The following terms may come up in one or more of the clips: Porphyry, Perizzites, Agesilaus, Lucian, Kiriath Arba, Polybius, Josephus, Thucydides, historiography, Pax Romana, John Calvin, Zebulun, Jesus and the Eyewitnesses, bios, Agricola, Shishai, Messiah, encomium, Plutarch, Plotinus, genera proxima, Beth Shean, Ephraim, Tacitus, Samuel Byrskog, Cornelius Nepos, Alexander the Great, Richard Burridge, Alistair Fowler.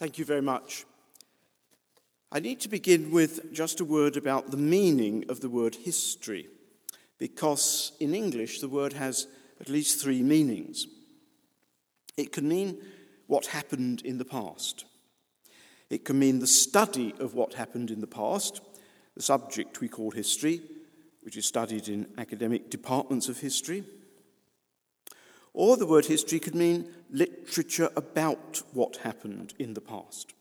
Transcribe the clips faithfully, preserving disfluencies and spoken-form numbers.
Thank you very much. I need to begin with just a word about the meaning of the word history, because in English the word has at least three meanings. It can mean what happened in the past. It can mean the study of what happened in the past, the subject we call history, which is studied in academic departments of history. Or the word history could mean literature about what happened in the past.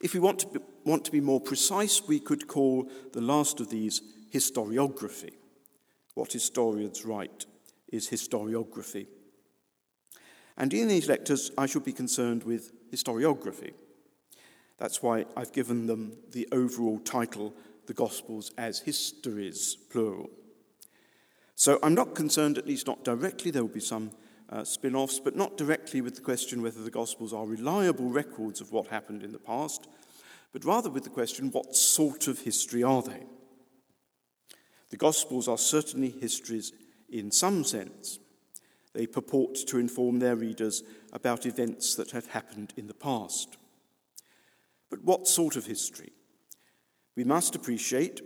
If we want to be, want to be more precise, we could call the last of these historiography. What historians write is historiography. And in these lectures, I shall be concerned with historiography. That's why I've given them the overall title, The Gospels as Histories, plural. So I'm not concerned, at least not directly, there will be some uh, spin-offs, but not directly with the question whether the Gospels are reliable records of what happened in the past, but rather with the question, what sort of history are they? The Gospels are certainly histories in some sense. They purport to inform their readers about events that have happened in the past. But what sort of history? We must appreciate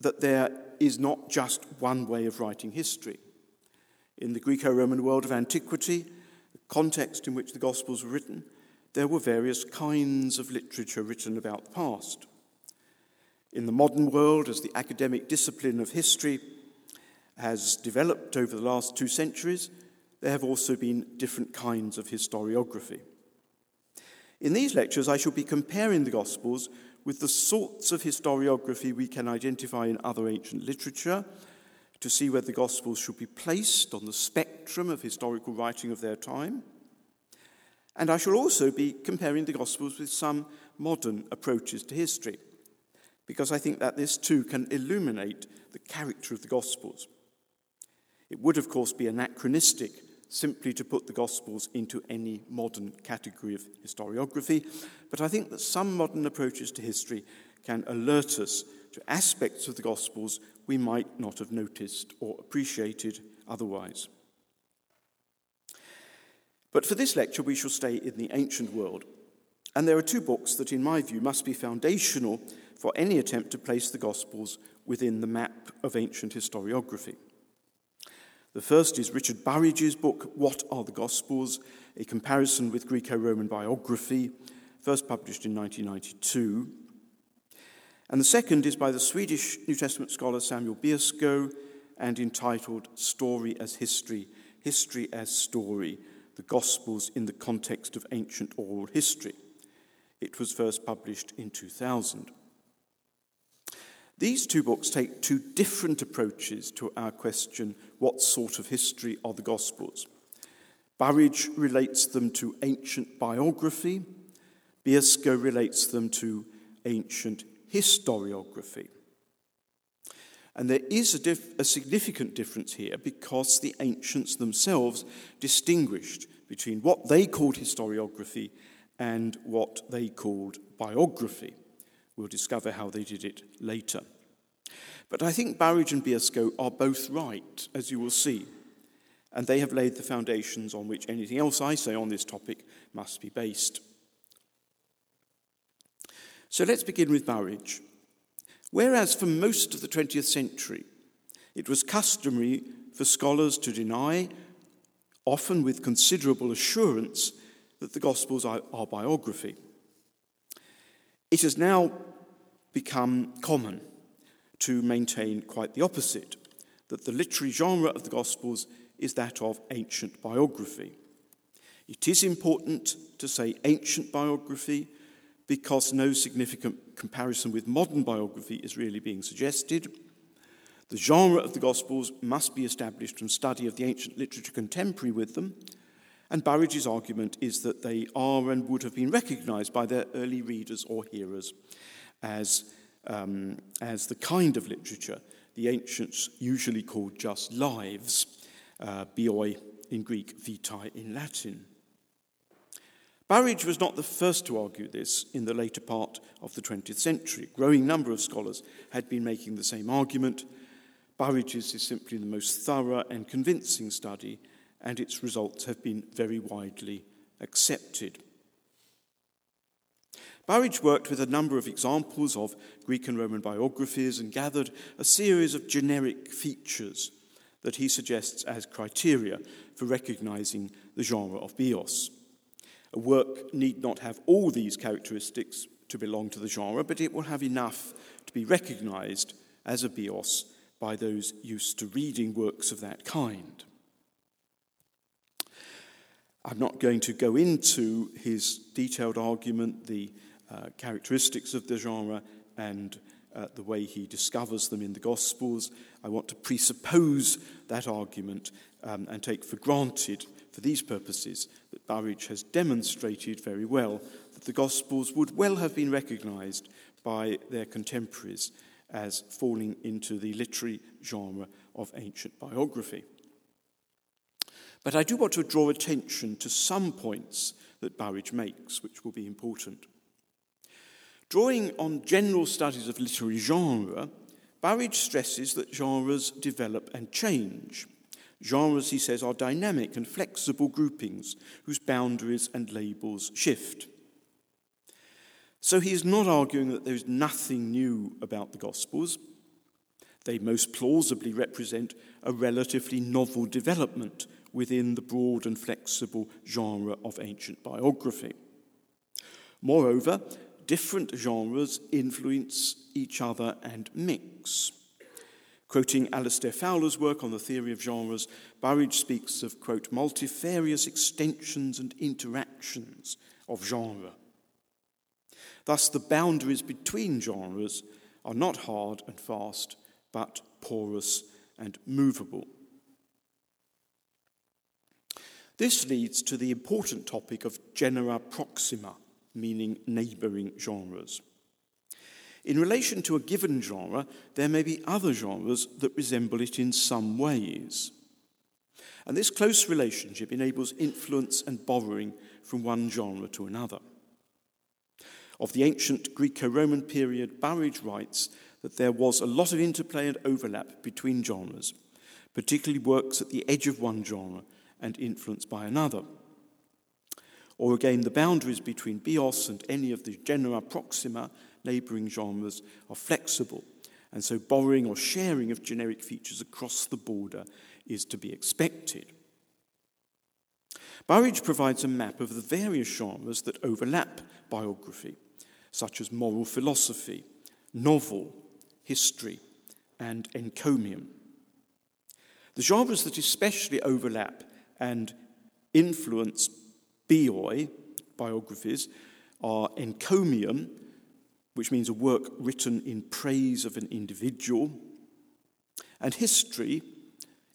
that there is not just one way of writing history. In the Greco-Roman world of antiquity, the context in which the Gospels were written, there were various kinds of literature written about the past. In the modern world, as the academic discipline of history has developed over the last two centuries, there have also been different kinds of historiography. In these lectures, I shall be comparing the Gospels with the sorts of historiography we can identify in other ancient literature, to see where the Gospels should be placed on the spectrum of historical writing of their time. And I shall also be comparing the Gospels with some modern approaches to history, because I think that this too can illuminate the character of the Gospels. It would, of course, be anachronistic simply to put the Gospels into any modern category of historiography, but I think that some modern approaches to history can alert us to aspects of the Gospels we might not have noticed or appreciated otherwise. But for this lecture, we shall stay in the ancient world, and there are two books that, in my view, must be foundational for any attempt to place the Gospels within the map of ancient historiography. The first is Richard Burridge's book, What Are the Gospels? A Comparison with Greco-Roman Biography, first published in nineteen ninety-two. And the second is by the Swedish New Testament scholar Samuel Byrskog and entitled Story as History, History as Story, The Gospels in the Context of Ancient Oral History. It was first published in two thousand. These two books take two different approaches to our question, what sort of history are the Gospels? Burridge relates them to ancient biography. Byrskog relates them to ancient historiography. And there is a, dif- a significant difference here because the ancients themselves distinguished between what they called historiography and what they called biography. We'll discover how they did it later. But I think Burridge and Byrskog are both right, as you will see, and they have laid the foundations on which anything else I say on this topic must be based. So let's begin with Burridge. Whereas for most of the twentieth century, it was customary for scholars to deny, often with considerable assurance, that the Gospels are, are biography. It has now become common to maintain quite the opposite, that the literary genre of the Gospels is that of ancient biography. It is important to say ancient biography because no significant comparison with modern biography is really being suggested. The genre of the Gospels must be established from study of the ancient literature contemporary with them, and Burridge's argument is that they are and would have been recognised by their early readers or hearers as, um, as the kind of literature the ancients usually called just lives, uh, bioi in Greek, vitae in Latin. Burridge was not the first to argue this in the later part of the twentieth century. A growing number of scholars had been making the same argument. Burridge's is simply the most thorough and convincing study, and its results have been very widely accepted. Burridge worked with a number of examples of Greek and Roman biographies and gathered a series of generic features that he suggests as criteria for recognizing the genre of bios. A work need not have all these characteristics to belong to the genre, but it will have enough to be recognized as a bios by those used to reading works of that kind. I'm not going to go into his detailed argument, the uh, characteristics of the genre, and uh, the way he discovers them in the Gospels. I want to presuppose that argument um, and take for granted, for these purposes, that Burridge has demonstrated very well that the Gospels would well have been recognized by their contemporaries as falling into the literary genre of ancient biography. But I do want to draw attention to some points that Burridge makes, which will be important. Drawing on general studies of literary genre, Burridge stresses that genres develop and change. Genres, he says, are dynamic and flexible groupings whose boundaries and labels shift. So he is not arguing that there is nothing new about the Gospels. They most plausibly represent a relatively novel development within the broad and flexible genre of ancient biography. Moreover, different genres influence each other and mix. Quoting Alistair Fowler's work on the theory of genres, Burridge speaks of, quote, multifarious extensions and interactions of genre. Thus, the boundaries between genres are not hard and fast, but porous and movable. This leads to the important topic of genera proxima, meaning neighbouring genres. In relation to a given genre, there may be other genres that resemble it in some ways. And this close relationship enables influence and borrowing from one genre to another. Of the ancient Greco-Roman period, Burridge writes that there was a lot of interplay and overlap between genres, particularly works at the edge of one genre and influenced by another. Or again, the boundaries between bios and any of the genera proxima, neighbouring genres, are flexible, and so borrowing or sharing of generic features across the border is to be expected. Burridge provides a map of the various genres that overlap biography, such as moral philosophy, novel, history, and encomium. The genres that especially overlap and influence bioi, biographies, are encomium, which means a work written in praise of an individual, and history,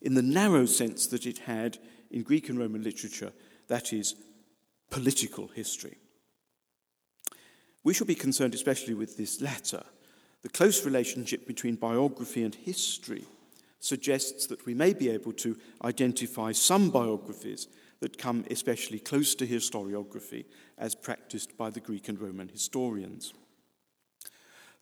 in the narrow sense that it had in Greek and Roman literature, that is, political history. We should be concerned especially with this latter. The close relationship between biography and history suggests that we may be able to identify some biographies that come especially close to historiography as practiced by the Greek and Roman historians.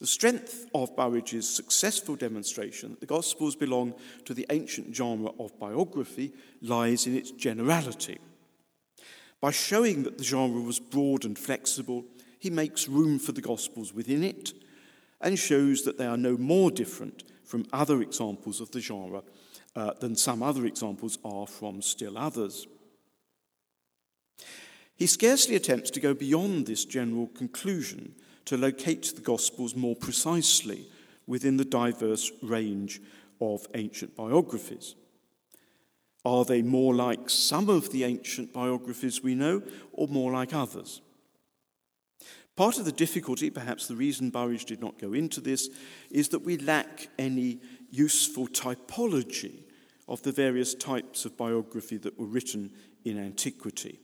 The strength of Burridge's successful demonstration that the Gospels belong to the ancient genre of biography lies in its generality. By showing that the genre was broad and flexible, he makes room for the Gospels within it and shows that they are no more different from other examples of the genre uh, than some other examples are from still others. He scarcely attempts to go beyond this general conclusion to locate the Gospels more precisely within the diverse range of ancient biographies. Are they more like some of the ancient biographies we know, or more like others? Part of the difficulty, perhaps the reason Burridge did not go into this, is that we lack any useful typology of the various types of biography that were written in antiquity.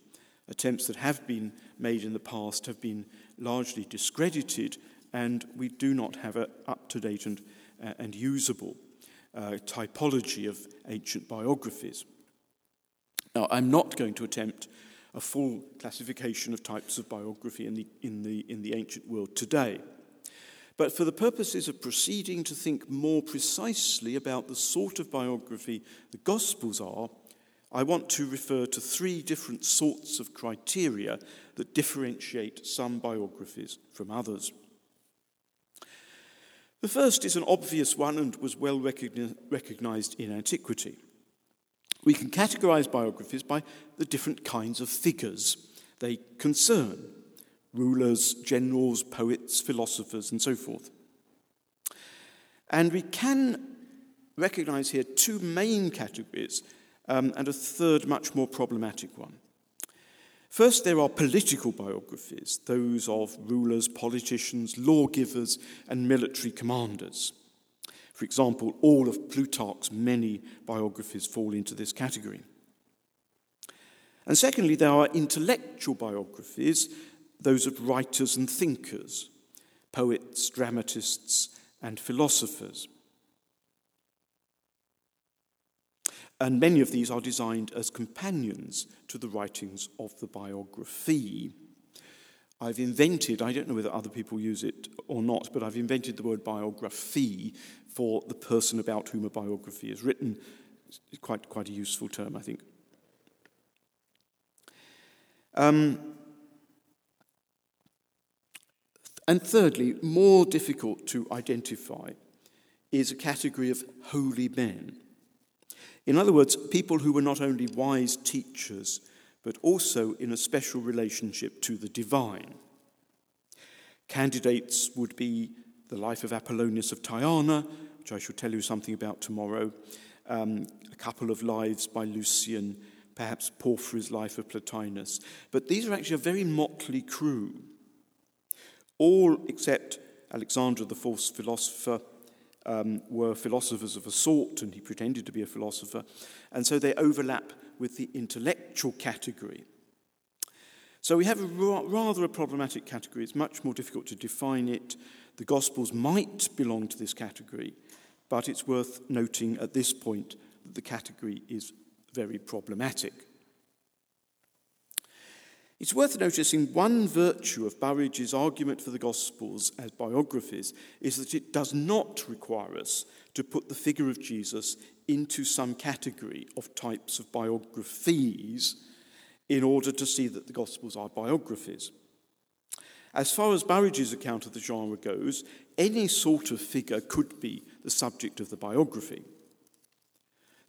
Attempts that have been made in the past have been largely discredited, and we do not have an up-to-date and, uh, and usable uh, typology of ancient biographies. Now, I'm not going to attempt a full classification of types of biography in the, in the, in the ancient world today, but for the purposes of proceeding to think more precisely about the sort of biography the Gospels are, I want to refer to three different sorts of criteria that differentiate some biographies from others. The first is an obvious one and was well recogni- recognized in antiquity. We can categorize biographies by the different kinds of figures they concern: rulers, generals, poets, philosophers, and so forth. And we can recognize here two main categories, um, and a third, much more problematic one. First, there are political biographies, those of rulers, politicians, lawgivers, and military commanders. For example, all of Plutarch's many biographies fall into this category. And secondly, there are intellectual biographies, those of writers and thinkers, poets, dramatists, and philosophers. And many of these are designed as companions to the writings of the biography. I've invented, I don't know whether other people use it or not, but I've invented the word biography for the person about whom a biography is written. It's quite, quite a useful term, I think. Um, and thirdly, more difficult to identify is a category of holy men. In other words, people who were not only wise teachers, but also in a special relationship to the divine. Candidates would be the life of Apollonius of Tyana, which I shall tell you something about tomorrow, um, a couple of lives by Lucian, perhaps Porphyry's life of Plotinus. But these are actually a very motley crew. All except Alexander the False Philosopher, Um, were philosophers of a sort, and he pretended to be a philosopher, and so they overlap with the intellectual category. So we have a ra- rather a problematic category. It's much more difficult to define it. The Gospels might belong to this category, but it's worth noting at this point that the category is very problematic. It's worth noticing one virtue of Burridge's argument for the Gospels as biographies is that it does not require us to put the figure of Jesus into some category of types of biographies in order to see that the Gospels are biographies. As far as Burridge's account of the genre goes, any sort of figure could be the subject of the biography.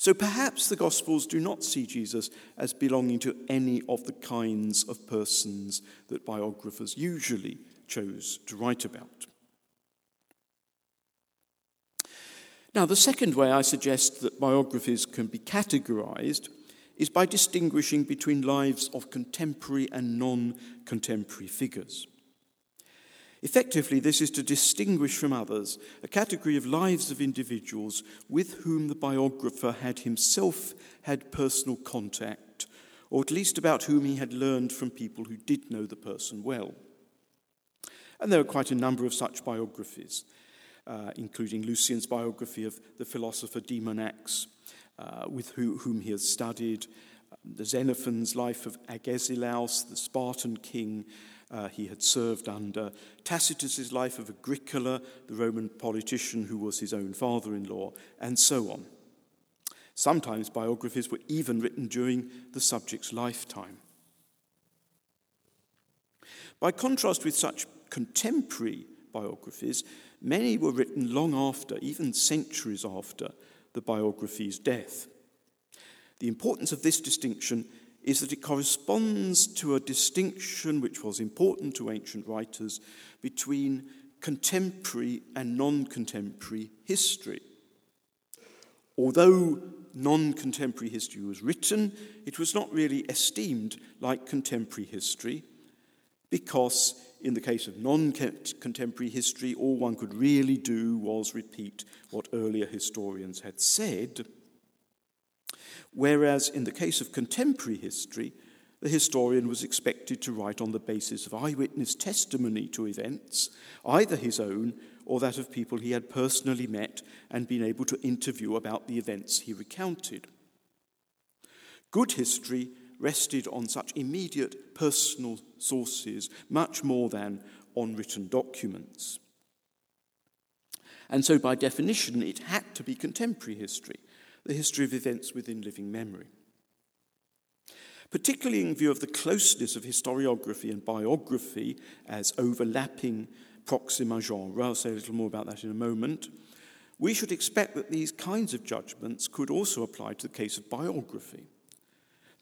So perhaps the Gospels do not see Jesus as belonging to any of the kinds of persons that biographers usually chose to write about. Now, the second way I suggest that biographies can be categorized is by distinguishing between lives of contemporary and non-contemporary figures. Effectively, this is to distinguish from others a category of lives of individuals with whom the biographer had himself had personal contact, or at least about whom he had learned from people who did know the person well. And there are quite a number of such biographies, uh, including Lucian's biography of the philosopher Demonax, uh, with who, whom he has studied, the Xenophon's life of Agesilaus, the Spartan king, Uh, he had served under, Tacitus' life of Agricola, the Roman politician who was his own father-in-law, and so on. Sometimes biographies were even written during the subject's lifetime. By contrast with such contemporary biographies, many were written long after, even centuries after, the biography's death. The importance of this distinction is that it corresponds to a distinction which was important to ancient writers between contemporary and non-contemporary history. Although non-contemporary history was written, it was not really esteemed like contemporary history, because in the case of non-contemporary history, all one could really do was repeat what earlier historians had said. Whereas in the case of contemporary history, the historian was expected to write on the basis of eyewitness testimony to events, either his own or that of people he had personally met and been able to interview about the events he recounted. Good history rested on such immediate personal sources much more than on written documents. And so by definition, it had to be contemporary history, the history of events within living memory. particularly in view of the closeness of historiography and biography as overlapping proxima genres. I'll say a little more about that in a moment. We should expect that these kinds of judgments could also apply to the case of biography.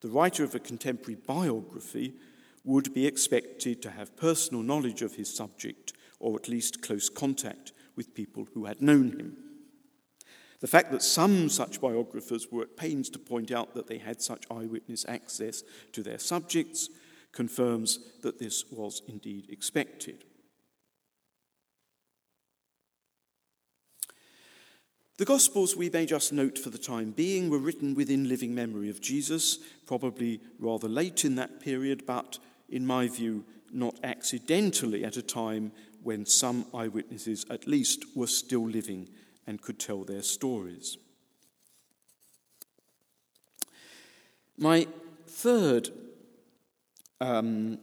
The writer of a contemporary biography would be expected to have personal knowledge of his subject, or at least close contact with people who had known him. The fact that some such biographers were at pains to point out that they had such eyewitness access to their subjects confirms that this was indeed expected. The Gospels, we may just note for the time being, were written within living memory of Jesus, probably rather late in that period, but in my view, not accidentally at a time when some eyewitnesses at least were still living and could tell their stories. My third, um,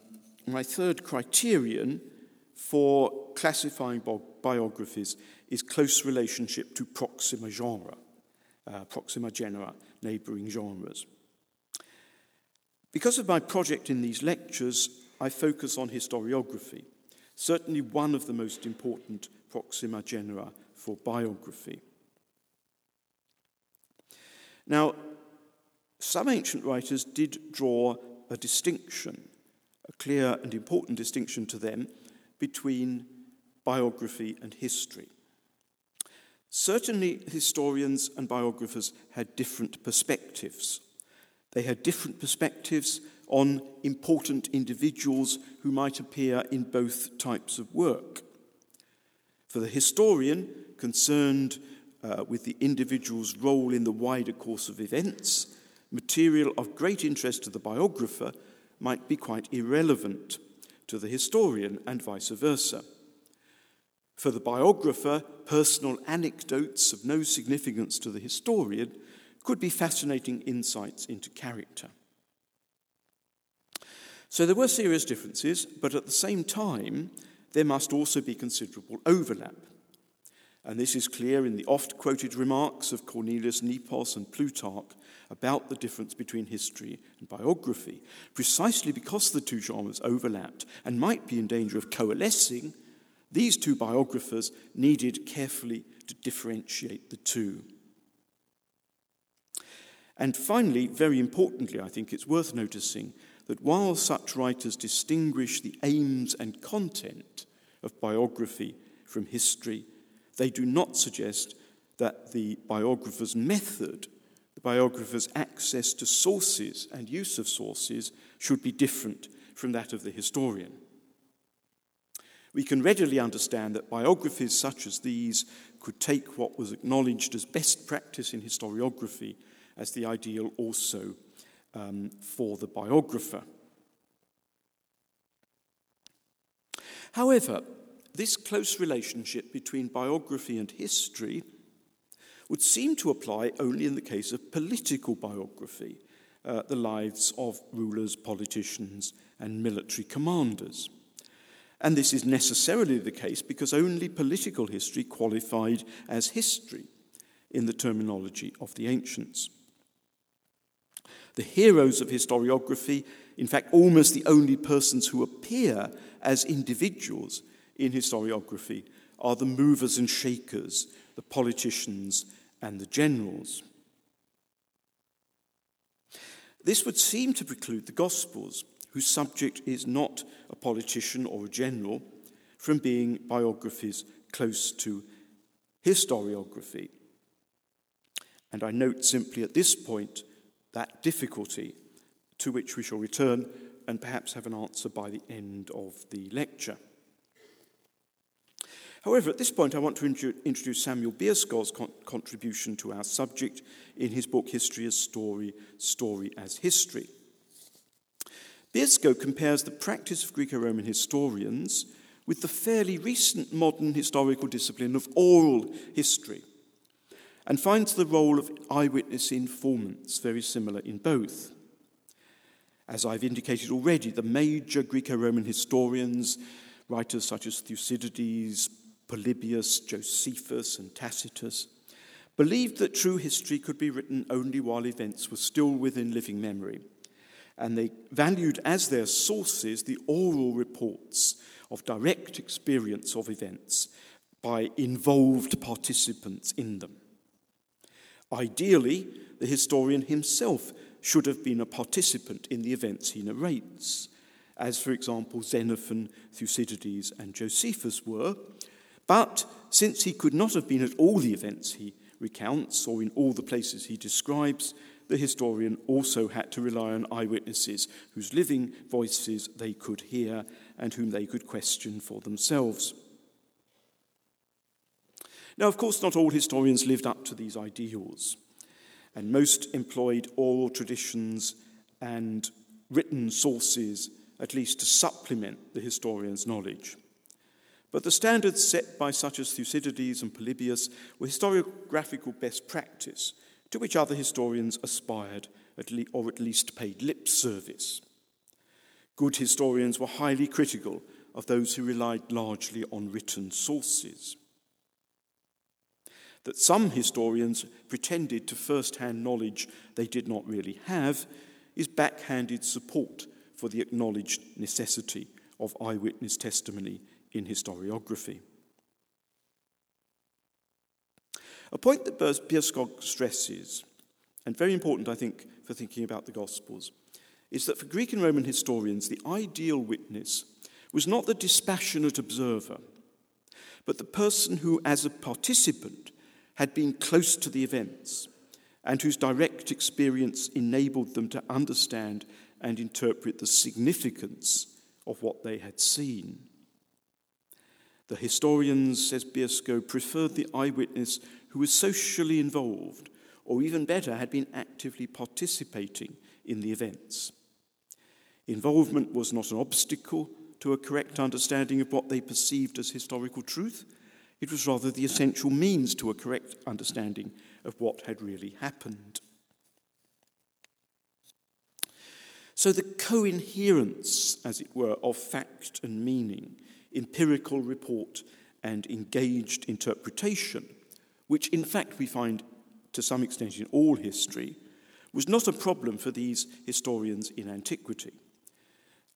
my third criterion for classifying bi- biographies is close relationship to proxima genera, uh, proxima genera, neighbouring genres. Because of my project in these lectures, I focus on historiography, certainly one of the most important proxima genera for biography. Now, some ancient writers did draw a distinction, a clear and important distinction to them, between biography and history. Certainly, historians and biographers had different perspectives. They had different perspectives on important individuals who might appear in both types of work. For the historian, concerned uh, with the individual's role in the wider course of events, material of great interest to the biographer might be quite irrelevant to the historian, and vice versa. For the biographer, personal anecdotes of no significance to the historian could be fascinating insights into character. So there were serious differences, but at the same time, there must also be considerable overlap. And this is clear in the oft-quoted remarks of Cornelius Nepos and Plutarch about the difference between history and biography. Precisely because the two genres overlapped and might be in danger of coalescing, these two biographers needed carefully to differentiate the two. And finally, very importantly, I think it's worth noticing that while such writers distinguish the aims and content of biography from history, they do not suggest that the biographer's method, the biographer's access to sources and use of sources, should be different from that of the historian. We can readily understand that biographies such as these could take what was acknowledged as best practice in historiography as the ideal also Um, for the biographer. However, this close relationship between biography and history would seem to apply only in the case of political biography, uh, the lives of rulers, politicians, and military commanders. And this is necessarily the case because only political history qualified as history in the terminology of the ancients. The heroes of historiography, in fact, almost the only persons who appear as individuals in historiography, are the movers and shakers, the politicians and the generals. This would seem to preclude the Gospels, whose subject is not a politician or a general, from being biographies close to historiography. And I note simply at this point that difficulty, to which we shall return and perhaps have an answer by the end of the lecture. However, at this point I want to introduce Samuel Byrskog's con- contribution to our subject in his book History as Story, Story as History. Byrskog compares the practice of Greco-Roman historians with the fairly recent modern historical discipline of oral history, and finds the role of eyewitness informants very similar in both. As I've indicated already, the major Greco-Roman historians, writers such as Thucydides, Polybius, Josephus, and Tacitus, believed that true history could be written only while events were still within living memory, and they valued as their sources the oral reports of direct experience of events by involved participants in them. Ideally, the historian himself should have been a participant in the events he narrates, as, for example, Xenophon, Thucydides, and Josephus were, but since he could not have been at all the events he recounts or in all the places he describes, the historian also had to rely on eyewitnesses whose living voices they could hear and whom they could question for themselves. Now, of course, not all historians lived up to these ideals, and most employed oral traditions and written sources, at least to supplement the historian's knowledge. But the standards set by such as Thucydides and Polybius were historiographical best practice, to which other historians aspired, at le- or at least paid lip service. Good historians were highly critical of those who relied largely on written sources. That some historians pretended to first-hand knowledge they did not really have is backhanded support for the acknowledged necessity of eyewitness testimony in historiography. A point that Byrskog stresses, and very important, I think, for thinking about the Gospels, is that for Greek and Roman historians, the ideal witness was not the dispassionate observer, but the person who, as a participant, had been close to the events and whose direct experience enabled them to understand and interpret the significance of what they had seen. The historians, says Byrskog, preferred the eyewitness who was socially involved, or even better, had been actively participating in the events. Involvement was not an obstacle to a correct understanding of what they perceived as historical truth. It was rather the essential means to a correct understanding of what had really happened. So the coherence, as it were, of fact and meaning, empirical report and engaged interpretation, which in fact we find to some extent in all history, was not a problem for these historians in antiquity.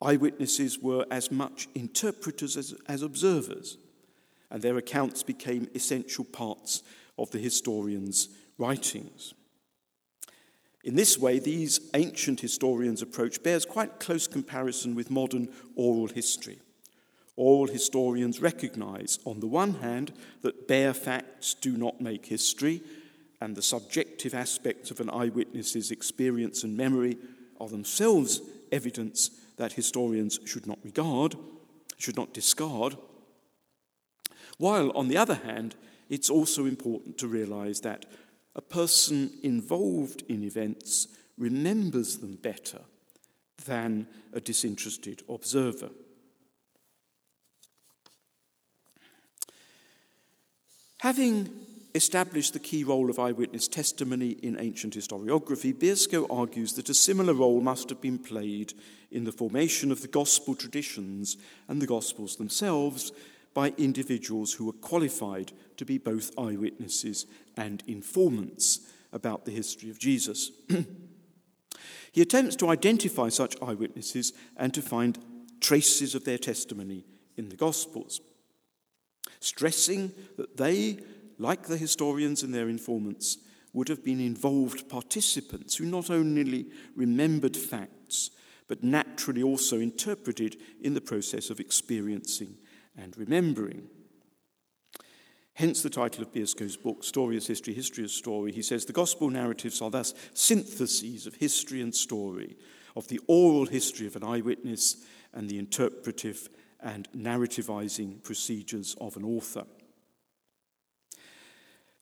Eyewitnesses were as much interpreters as, as observers, and their accounts became essential parts of the historian's writings. In this way, these ancient historians' approach bears quite close comparison with modern oral history. Oral historians recognize, on the one hand, that bare facts do not make history, and the subjective aspects of an eyewitness's experience and memory are themselves evidence that historians should not regard, should not discard. While, on the other hand, it's also important to realize that a person involved in events remembers them better than a disinterested observer. Having established the key role of eyewitness testimony in ancient historiography, Byrskog argues that a similar role must have been played in the formation of the gospel traditions and the gospels themselves by individuals who were qualified to be both eyewitnesses and informants about the history of Jesus. He attempts to identify such eyewitnesses and to find traces of their testimony in the gospels, stressing that they, like the historians and their informants, would have been involved participants who not only remembered facts, but naturally also interpreted in the process of experiencing and remembering. Hence the title of Byrskog's book, Story is History, History is Story. He says, the gospel narratives are thus syntheses of history and story, of the oral history of an eyewitness and the interpretive and narrativizing procedures of an author.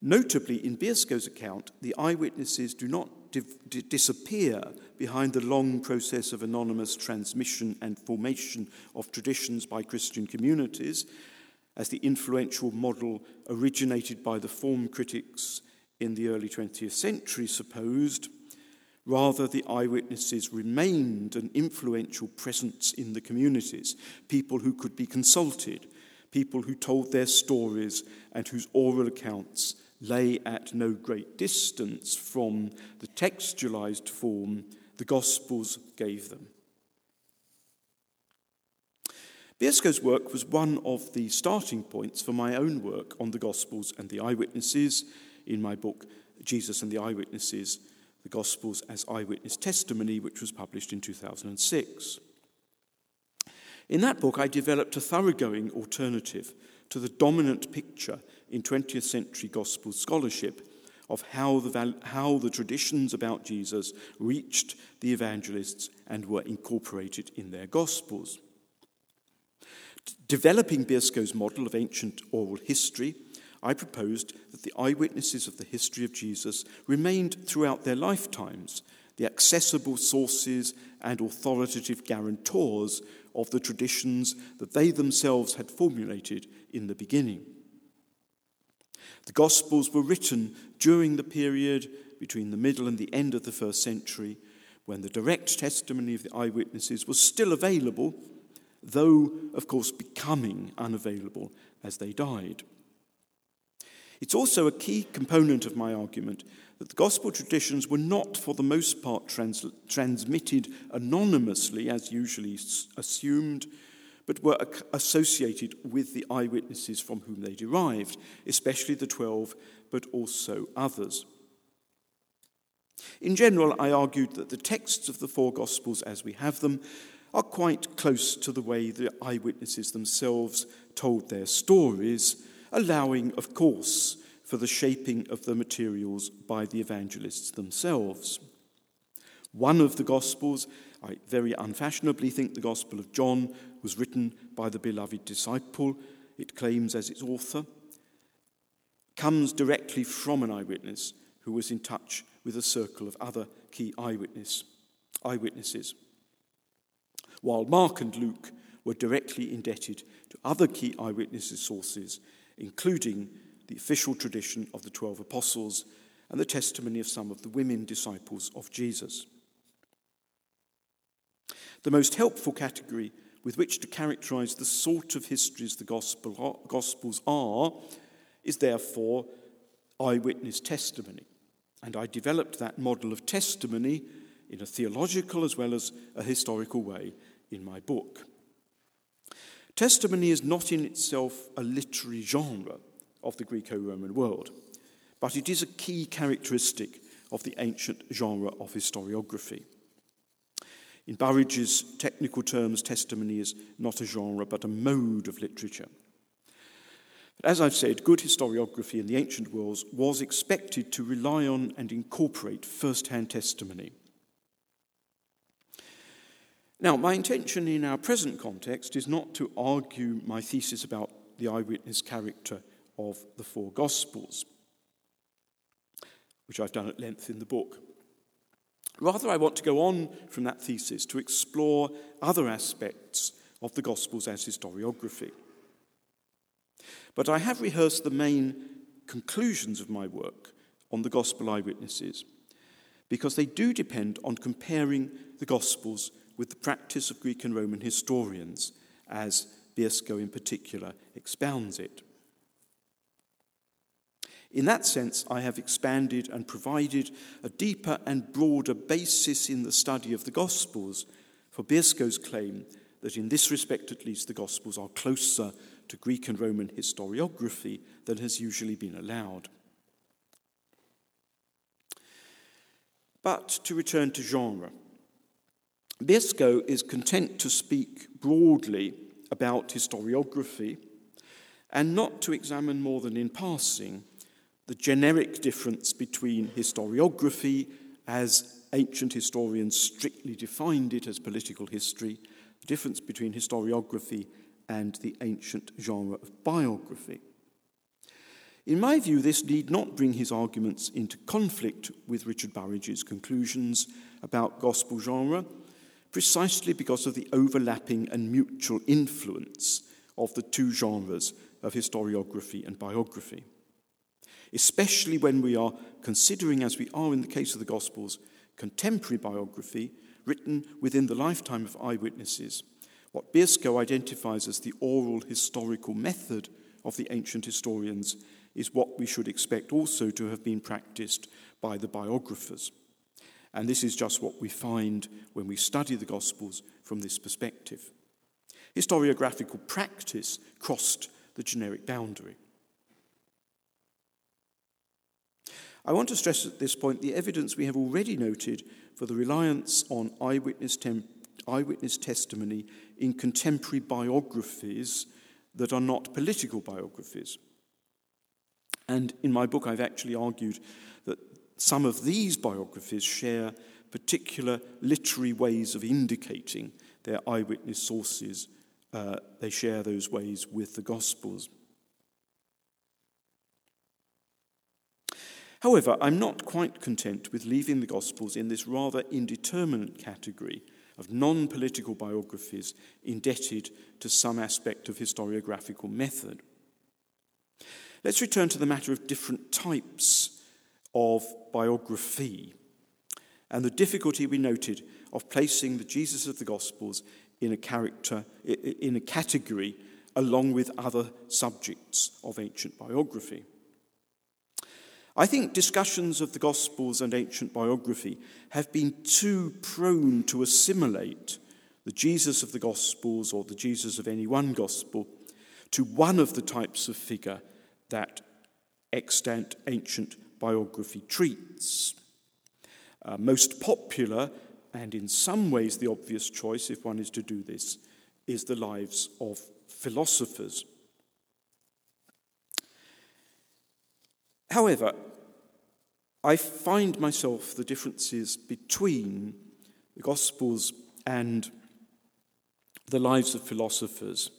Notably, in Byrskog's account, the eyewitnesses do not di- di- disappear behind the long process of anonymous transmission and formation of traditions by Christian communities, as the influential model originated by the form critics in the early twentieth century supposed. Rather, the eyewitnesses remained an influential presence in the communities, people who could be consulted, people who told their stories and whose oral accounts lay at no great distance from the textualized form the Gospels gave them. Byrskog's work was one of the starting points for my own work on the Gospels and the Eyewitnesses in my book, Jesus and the Eyewitnesses, the Gospels as Eyewitness Testimony, which was published in two thousand six. In that book, I developed a thoroughgoing alternative to the dominant picture in twentieth century gospel scholarship of how the, val- how the traditions about Jesus reached the evangelists and were incorporated in their Gospels. D- developing Byrskog's model of ancient oral history, I proposed that the eyewitnesses of the history of Jesus remained throughout their lifetimes the accessible sources and authoritative guarantors of the traditions that they themselves had formulated in the beginning. The Gospels were written during the period between the middle and the end of the first century, when the direct testimony of the eyewitnesses was still available, though, of course, becoming unavailable as they died. It's also a key component of my argument that the Gospel traditions were not, for the most part, trans- transmitted anonymously, as usually s- assumed, but were ac- associated with the eyewitnesses from whom they derived, especially the twelve, but also others. In general, I argued that the texts of the four Gospels as we have them are quite close to the way the eyewitnesses themselves told their stories, allowing, of course, for the shaping of the materials by the evangelists themselves. One of the Gospels, I very unfashionably think the Gospel of John, was written by the beloved disciple, it claims as its author, comes directly from an eyewitness who was in touch with a circle of other key eyewitness, eyewitnesses, while Mark and Luke were directly indebted to other key eyewitnesses' sources, including the official tradition of the twelve apostles and the testimony of some of the women disciples of Jesus. The most helpful category with which to characterize the sort of histories the gospel, Gospels are is therefore eyewitness testimony. And I developed that model of testimony in a theological as well as a historical way in my book. Testimony is not in itself a literary genre of the Greco-Roman world, but it is a key characteristic of the ancient genre of historiography. In Burridge's technical terms, testimony is not a genre but a mode of literature. But as I've said, good historiography in the ancient world was expected to rely on and incorporate first-hand testimony. Now, my intention in our present context is not to argue my thesis about the eyewitness character of the four Gospels, which I've done at length in the book. Rather, I want to go on from that thesis to explore other aspects of the Gospels as historiography. But I have rehearsed the main conclusions of my work on the Gospel eyewitnesses, because they do depend on comparing the Gospels with the practice of Greek and Roman historians, as Byrskog in particular expounds it. In that sense, I have expanded and provided a deeper and broader basis in the study of the Gospels for Byrskog's claim that in this respect at least the Gospels are closer to Greek and Roman historiography than has usually been allowed. But to return to genre, Byrskog is content to speak broadly about historiography and not to examine more than in passing the generic difference between historiography, as ancient historians strictly defined it as political history, the difference between historiography and the ancient genre of biography. In my view, this need not bring his arguments into conflict with Richard Burridge's conclusions about Gospel genre, precisely because of the overlapping and mutual influence of the two genres of historiography and biography, especially when we are considering, as we are in the case of the Gospels, contemporary biography written within the lifetime of eyewitnesses, what Byrskog identifies as the oral historical method of the ancient historians is what we should expect also to have been practiced by the biographers. And this is just what we find when we study the Gospels from this perspective. Historiographical practice crossed the generic boundary. I want to stress at this point the evidence we have already noted for the reliance on eyewitness, temp- eyewitness testimony in contemporary biographies that are not political biographies. And in my book, I've actually argued that some of these biographies share particular literary ways of indicating their eyewitness sources. Uh, they share those ways with the Gospels. However, I'm not quite content with leaving the Gospels in this rather indeterminate category of non-political biographies indebted to some aspect of historiographical method. Let's return to the matter of different types of biography and the difficulty we noted of placing the Jesus of the Gospels in a character, in a category along with other subjects of ancient biography. I think discussions of the Gospels and ancient biography have been too prone to assimilate the Jesus of the Gospels or the Jesus of any one Gospel to one of the types of figure that extant ancient biography treats. Uh, most popular, and in some ways the obvious choice if one is to do this, is the lives of philosophers. However, I find myself the differences between the Gospels and the lives of philosophers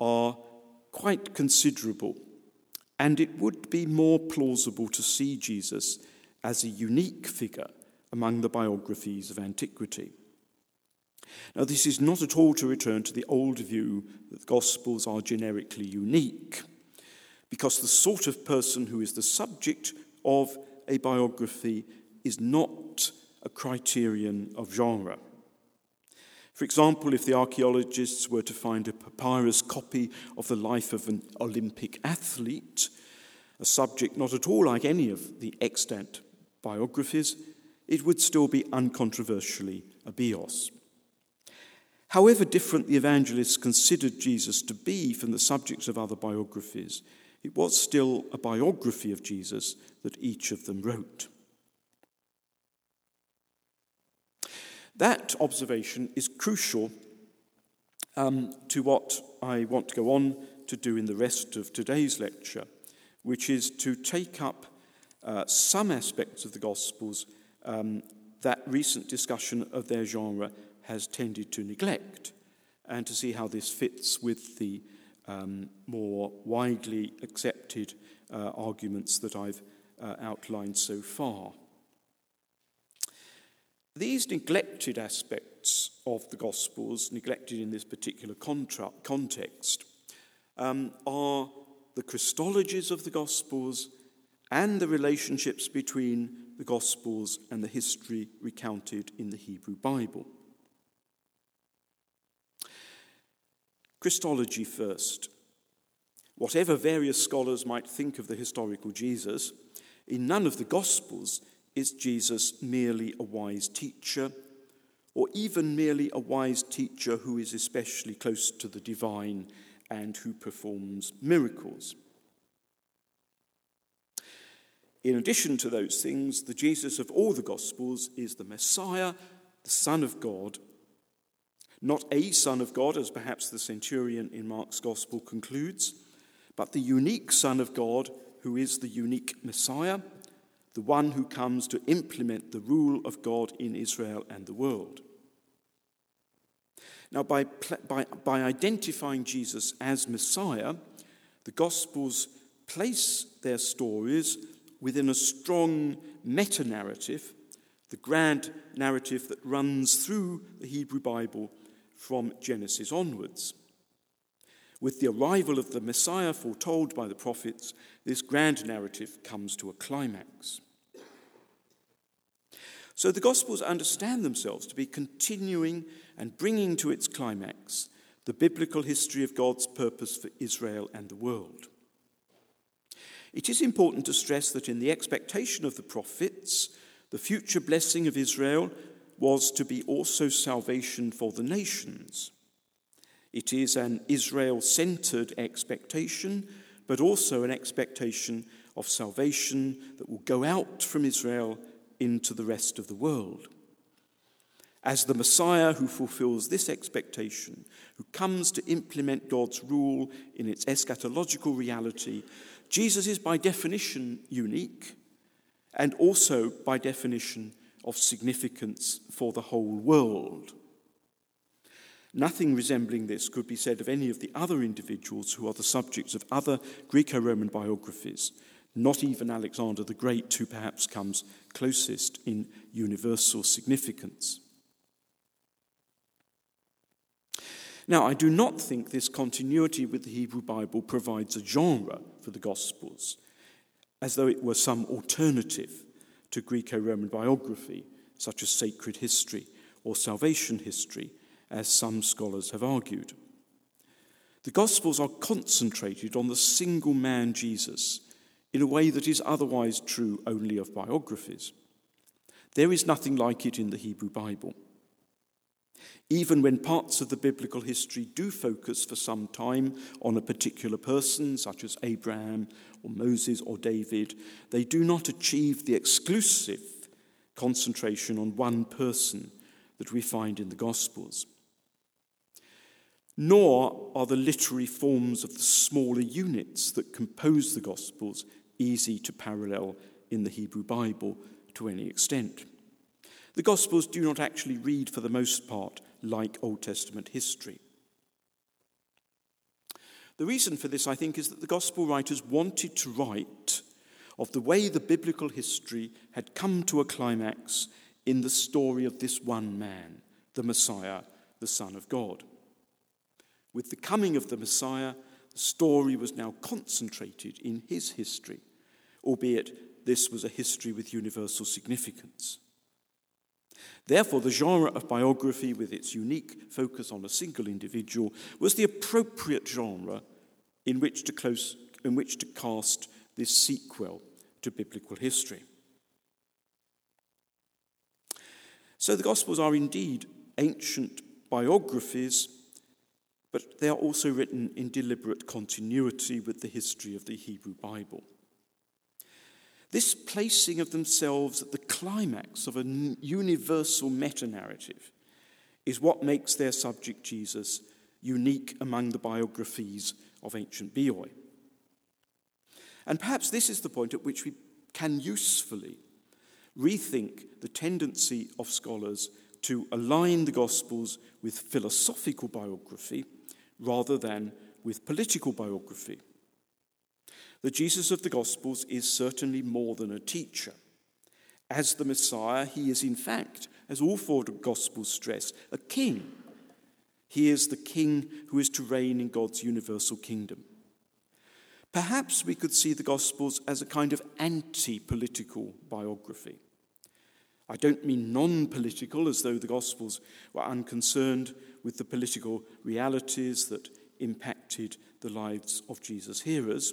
are quite considerable, and it would be more plausible to see Jesus as a unique figure among the biographies of antiquity. Now, this is not at all to return to the old view that the Gospels are generically unique, because the sort of person who is the subject of a biography is not a criterion of genre. For example, if the archaeologists were to find a papyrus copy of the life of an Olympic athlete, a subject not at all like any of the extant biographies, it would still be uncontroversially a bios. However different the evangelists considered Jesus to be from the subjects of other biographies, it was still a biography of Jesus that each of them wrote. That observation is crucial um, to what I want to go on to do in the rest of today's lecture, which is to take up uh, some aspects of the Gospels um, that recent discussion of their genre has tended to neglect, and to see how this fits with the Um, more widely accepted uh, arguments that I've uh, outlined so far. These neglected aspects of the Gospels, neglected in this particular contra- context, um, are the Christologies of the Gospels and the relationships between the Gospels and the history recounted in the Hebrew Bible. Christology first. Whatever various scholars might think of the historical Jesus, in none of the Gospels is Jesus merely a wise teacher, or even merely a wise teacher who is especially close to the divine and who performs miracles. In addition to those things, the Jesus of all the Gospels is the Messiah, the Son of God, not a Son of God, as perhaps the centurion in Mark's Gospel concludes, but the unique Son of God, who is the unique Messiah, the one who comes to implement the rule of God in Israel and the world. Now, by, by, by identifying Jesus as Messiah, the Gospels place their stories within a strong meta-narrative, the grand narrative that runs through the Hebrew Bible from Genesis onwards. With the arrival of the Messiah foretold by the prophets, this grand narrative comes to a climax. So the Gospels understand themselves to be continuing and bringing to its climax the biblical history of God's purpose for Israel and the world. It is important to stress that in the expectation of the prophets, The future blessing of Israel was to be also salvation for the nations. It is an Israel-centered expectation, but also an expectation of salvation that will go out from Israel into the rest of the world. As the Messiah who fulfills this expectation, who comes to implement God's rule in its eschatological reality, Jesus is by definition unique and also by definition of significance for the whole world. Nothing resembling this could be said of any of the other individuals who are the subjects of other Greco-Roman biographies, not even Alexander the Great, who perhaps comes closest in universal significance. Now, I do not think this continuity with the Hebrew Bible provides a genre for the Gospels, as though it were some alternative to Greco-Roman biography, such as sacred history or salvation history, as some scholars have argued. The Gospels are concentrated on the single man Jesus in a way that is otherwise true only of biographies. There is nothing like it in the Hebrew Bible. Even when parts of the biblical history do focus for some time on a particular person, such as Abraham or Moses or David, they do not achieve the exclusive concentration on one person that we find in the Gospels. Nor are the literary forms of the smaller units that compose the Gospels easy to parallel in the Hebrew Bible to any extent. The Gospels do not actually read, for the most part, like Old Testament history. The reason for this, I think, is that the Gospel writers wanted to write of the way the biblical history had come to a climax in the story of this one man, the Messiah, the Son of God. With the coming of the Messiah, the story was now concentrated in his history, albeit this was a history with universal significance. Therefore, the genre of biography, with its unique focus on a single individual, was the appropriate genre in which to, close, in which to cast this sequel to biblical history. So the Gospels are indeed ancient biographies, but they are also written in deliberate continuity with the history of the Hebrew Bible. This placing of themselves at the climax of a universal meta-narrative is what makes their subject, Jesus, unique among the biographies of ancient Beoi. And perhaps this is the point at which we can usefully rethink the tendency of scholars to align the Gospels with philosophical biography rather than with political biography. The Jesus of the Gospels is certainly more than a teacher. As the Messiah, he is in fact, as all four Gospels stress, a king. He is the king who is to reign in God's universal kingdom. Perhaps we could see the Gospels as a kind of anti-political biography. I don't mean non-political, as though the Gospels were unconcerned with the political realities that impacted the lives of Jesus' hearers.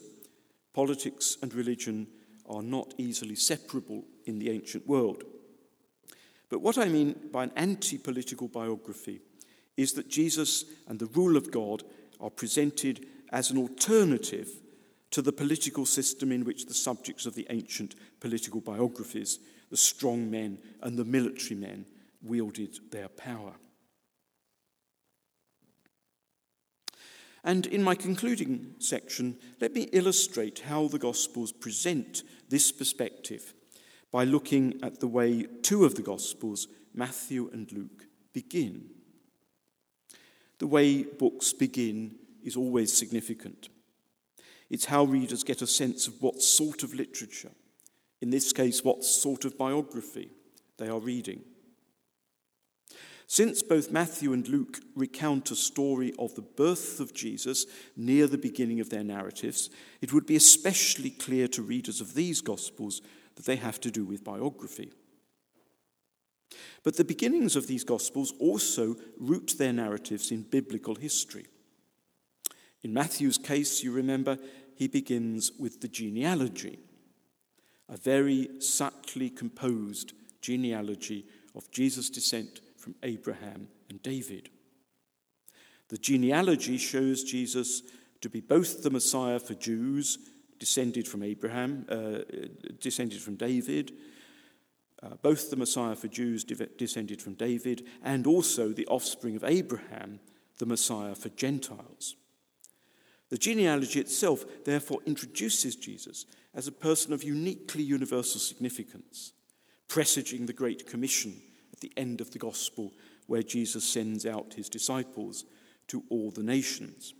Politics and religion are not easily separable in the ancient world. But what I mean by an anti-political biography is that Jesus and the rule of God are presented as an alternative to the political system in which the subjects of the ancient political biographies, the strong men and the military men, wielded their power. And in my concluding section, let me illustrate how the Gospels present this perspective by looking at the way two of the Gospels, Matthew and Luke, begin. The way books begin is always significant. It's how readers get a sense of what sort of literature, in this case, what sort of biography they are reading. Since both Matthew and Luke recount a story of the birth of Jesus near the beginning of their narratives, it would be especially clear to readers of these Gospels that they have to do with biography. But the beginnings of these Gospels also root their narratives in biblical history. In Matthew's case, you remember, he begins with the genealogy, a very subtly composed genealogy of Jesus' descent from Abraham and David. The genealogy shows Jesus to be both the Messiah for Jews, descended from Abraham, uh, descended from David, uh, both the Messiah for Jews de- descended from David, and also the offspring of Abraham, the Messiah for Gentiles. The genealogy itself, therefore, introduces Jesus as a person of uniquely universal significance, presaging the Great Commission at the end of the Gospel, where Jesus sends out his disciples to all the nations.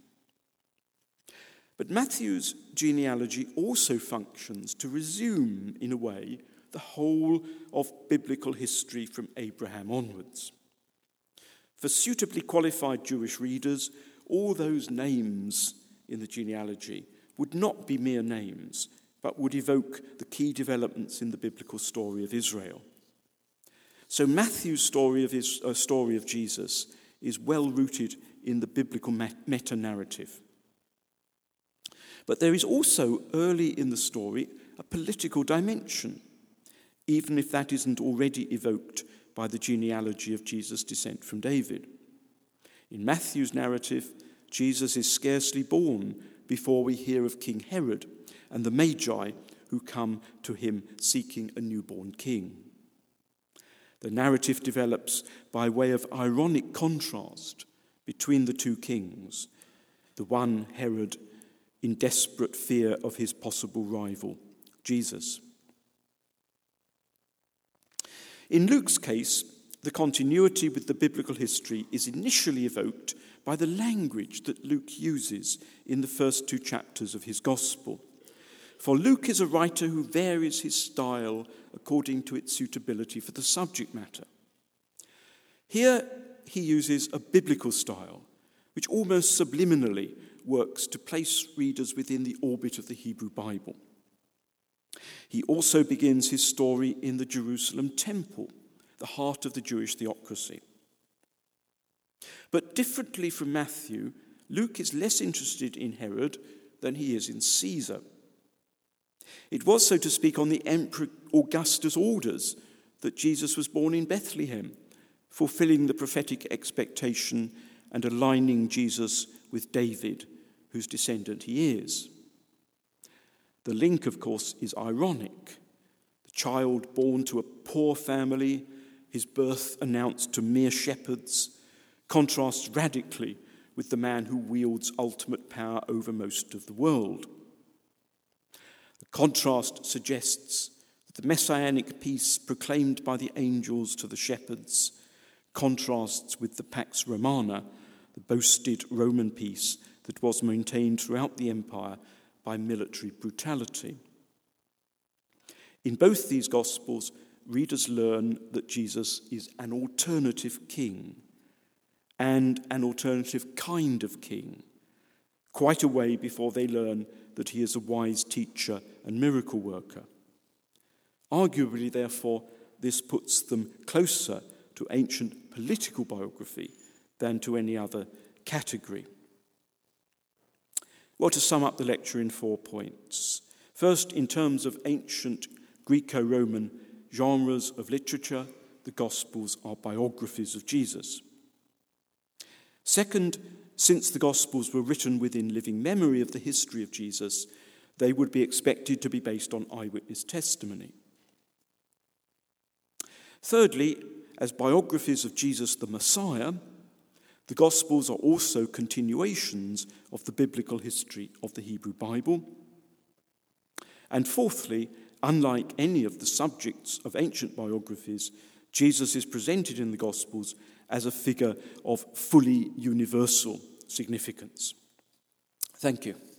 But Matthew's genealogy also functions to resume, in a way, the whole of biblical history from Abraham onwards. For suitably qualified Jewish readers, all those names in the genealogy would not be mere names, but would evoke the key developments in the biblical story of Israel. So Matthew's story of, his, uh, story of Jesus is well-rooted in the biblical meta-narrative. But there is also, early in the story, a political dimension, even if that isn't already evoked by the genealogy of Jesus' descent from David. In Matthew's narrative, Jesus is scarcely born before we hear of King Herod and the Magi who come to him seeking a newborn king. The narrative develops by way of ironic contrast between the two kings, the one Herod in desperate fear of his possible rival, Jesus. In Luke's case, the continuity with the biblical history is initially evoked by the language that Luke uses in the first two chapters of his Gospel. For Luke is a writer who varies his style according to its suitability for the subject matter. Here he uses a biblical style, which almost subliminally works to place readers within the orbit of the Hebrew Bible. He also begins his story in the Jerusalem temple, the heart of the Jewish theocracy. But differently from Matthew, Luke is less interested in Herod than he is in Caesar. It was, so to speak, on the Emperor Augustus' orders that Jesus was born in Bethlehem, fulfilling the prophetic expectation and aligning Jesus with David, whose descendant he is. The link, of course, is ironic. The child born to a poor family, his birth announced to mere shepherds, contrasts radically with the man who wields ultimate power over most of the world. The contrast suggests that the messianic peace proclaimed by the angels to the shepherds contrasts with the Pax Romana, the boasted Roman peace that was maintained throughout the empire by military brutality. In both these Gospels, readers learn that Jesus is an alternative king, and an alternative kind of king, quite a way before they learn that he is a wise teacher and miracle worker. Arguably, therefore, this puts them closer to ancient political biography than to any other category. Well, to sum up the lecture in four points. First, in terms of ancient Greco-Roman genres of literature, the Gospels are biographies of Jesus. Second, since the Gospels were written within living memory of the history of Jesus, they would be expected to be based on eyewitness testimony. Thirdly, as biographies of Jesus the Messiah, the Gospels are also continuations of the biblical history of the Hebrew Bible. And fourthly, unlike any of the subjects of ancient biographies, Jesus is presented in the Gospels as a figure of fully universal significance. Thank you.